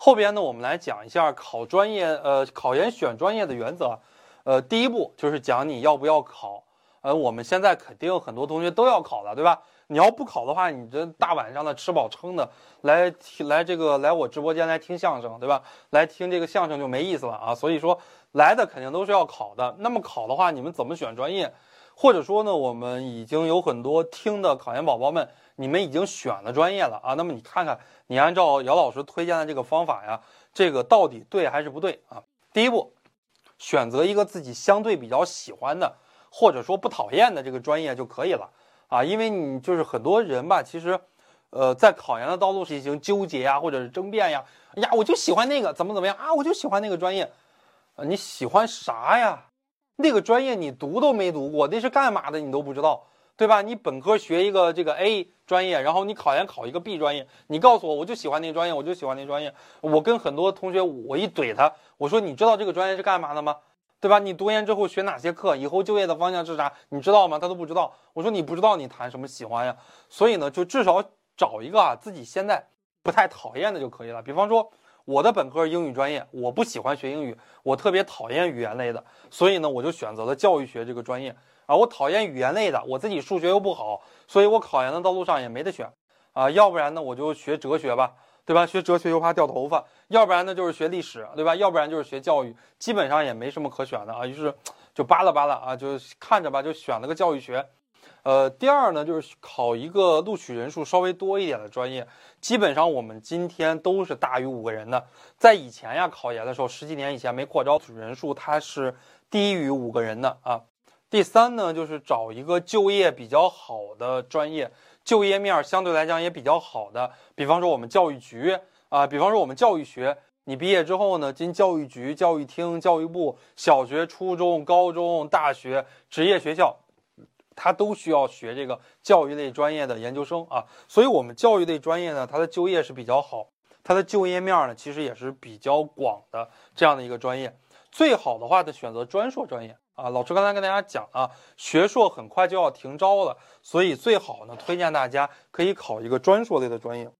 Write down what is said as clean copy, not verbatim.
后边呢，我们来讲一下考研选专业的原则。第一步就是讲你要不要考。我们现在肯定很多同学都要考了，对吧？你要不考的话，你这大晚上的吃饱撑的来我直播间来听相声，对吧？来听这个相声就没意思了啊。所以说来的肯定都是要考的。那么考的话，你们怎么选专业？或者说呢，我们已经有很多听的考研宝宝们，你们已经选了专业了啊。那么你看看，你按照姚老师推荐的这个方法呀，这个到底对还是不对啊？第一步，选择一个自己相对比较喜欢的，或者说不讨厌的这个专业就可以了啊。因为你就是很多人吧，其实，在考研的道路上进行纠结呀，或者是争辩呀。哎呀，我就喜欢那个怎么样啊？我就喜欢那个专业，你喜欢啥呀？那个专业你读都没读过，那是干嘛的你都不知道，对吧？你本科学一个这个 A 专业，然后你考研考一个 B 专业，你告诉我就喜欢那专业，我就喜欢那专业。我跟很多同学我一怼他，我说你知道这个专业是干嘛的吗？对吧？你读研之后学哪些课，以后就业的方向是啥，你知道吗？他都不知道。我说你不知道你谈什么喜欢呀？所以呢，就至少找一个自己现在不太讨厌的就可以了。比方说我的本科英语专业，我不喜欢学英语，我特别讨厌语言类的，所以呢，我就选择了教育学这个专业啊。我讨厌语言类的，我自己数学又不好，所以我考研的道路上也没得选啊。要不然呢，我就学哲学吧，对吧？学哲学又怕掉头发，要不然呢就是学历史，对吧？要不然就是学教育，基本上也没什么可选的啊。于是就扒拉啊，就看着吧，就选了个教育学。第二呢，就是考一个录取人数稍微多一点的专业，基本上我们今天都是大于5个人的。在以前呀，考研的时候，十几年以前没扩招，录取人数它是低于5个人的啊。第三呢，就是找一个就业比较好的专业，就业面相对来讲也比较好的，比方说我们教育局啊，比方说我们教育学，你毕业之后呢，进教育局、教育厅、教育部，小学、初中、高中、大学、职业学校。他都需要学这个教育类专业的研究生啊，所以我们教育类专业呢，它的就业是比较好，它的就业面呢其实也是比较广的这样的一个专业。最好的话呢，选择专硕专业啊。老师刚才跟大家讲啊，学硕很快就要停招了，所以最好呢，推荐大家可以考一个专硕类的专业。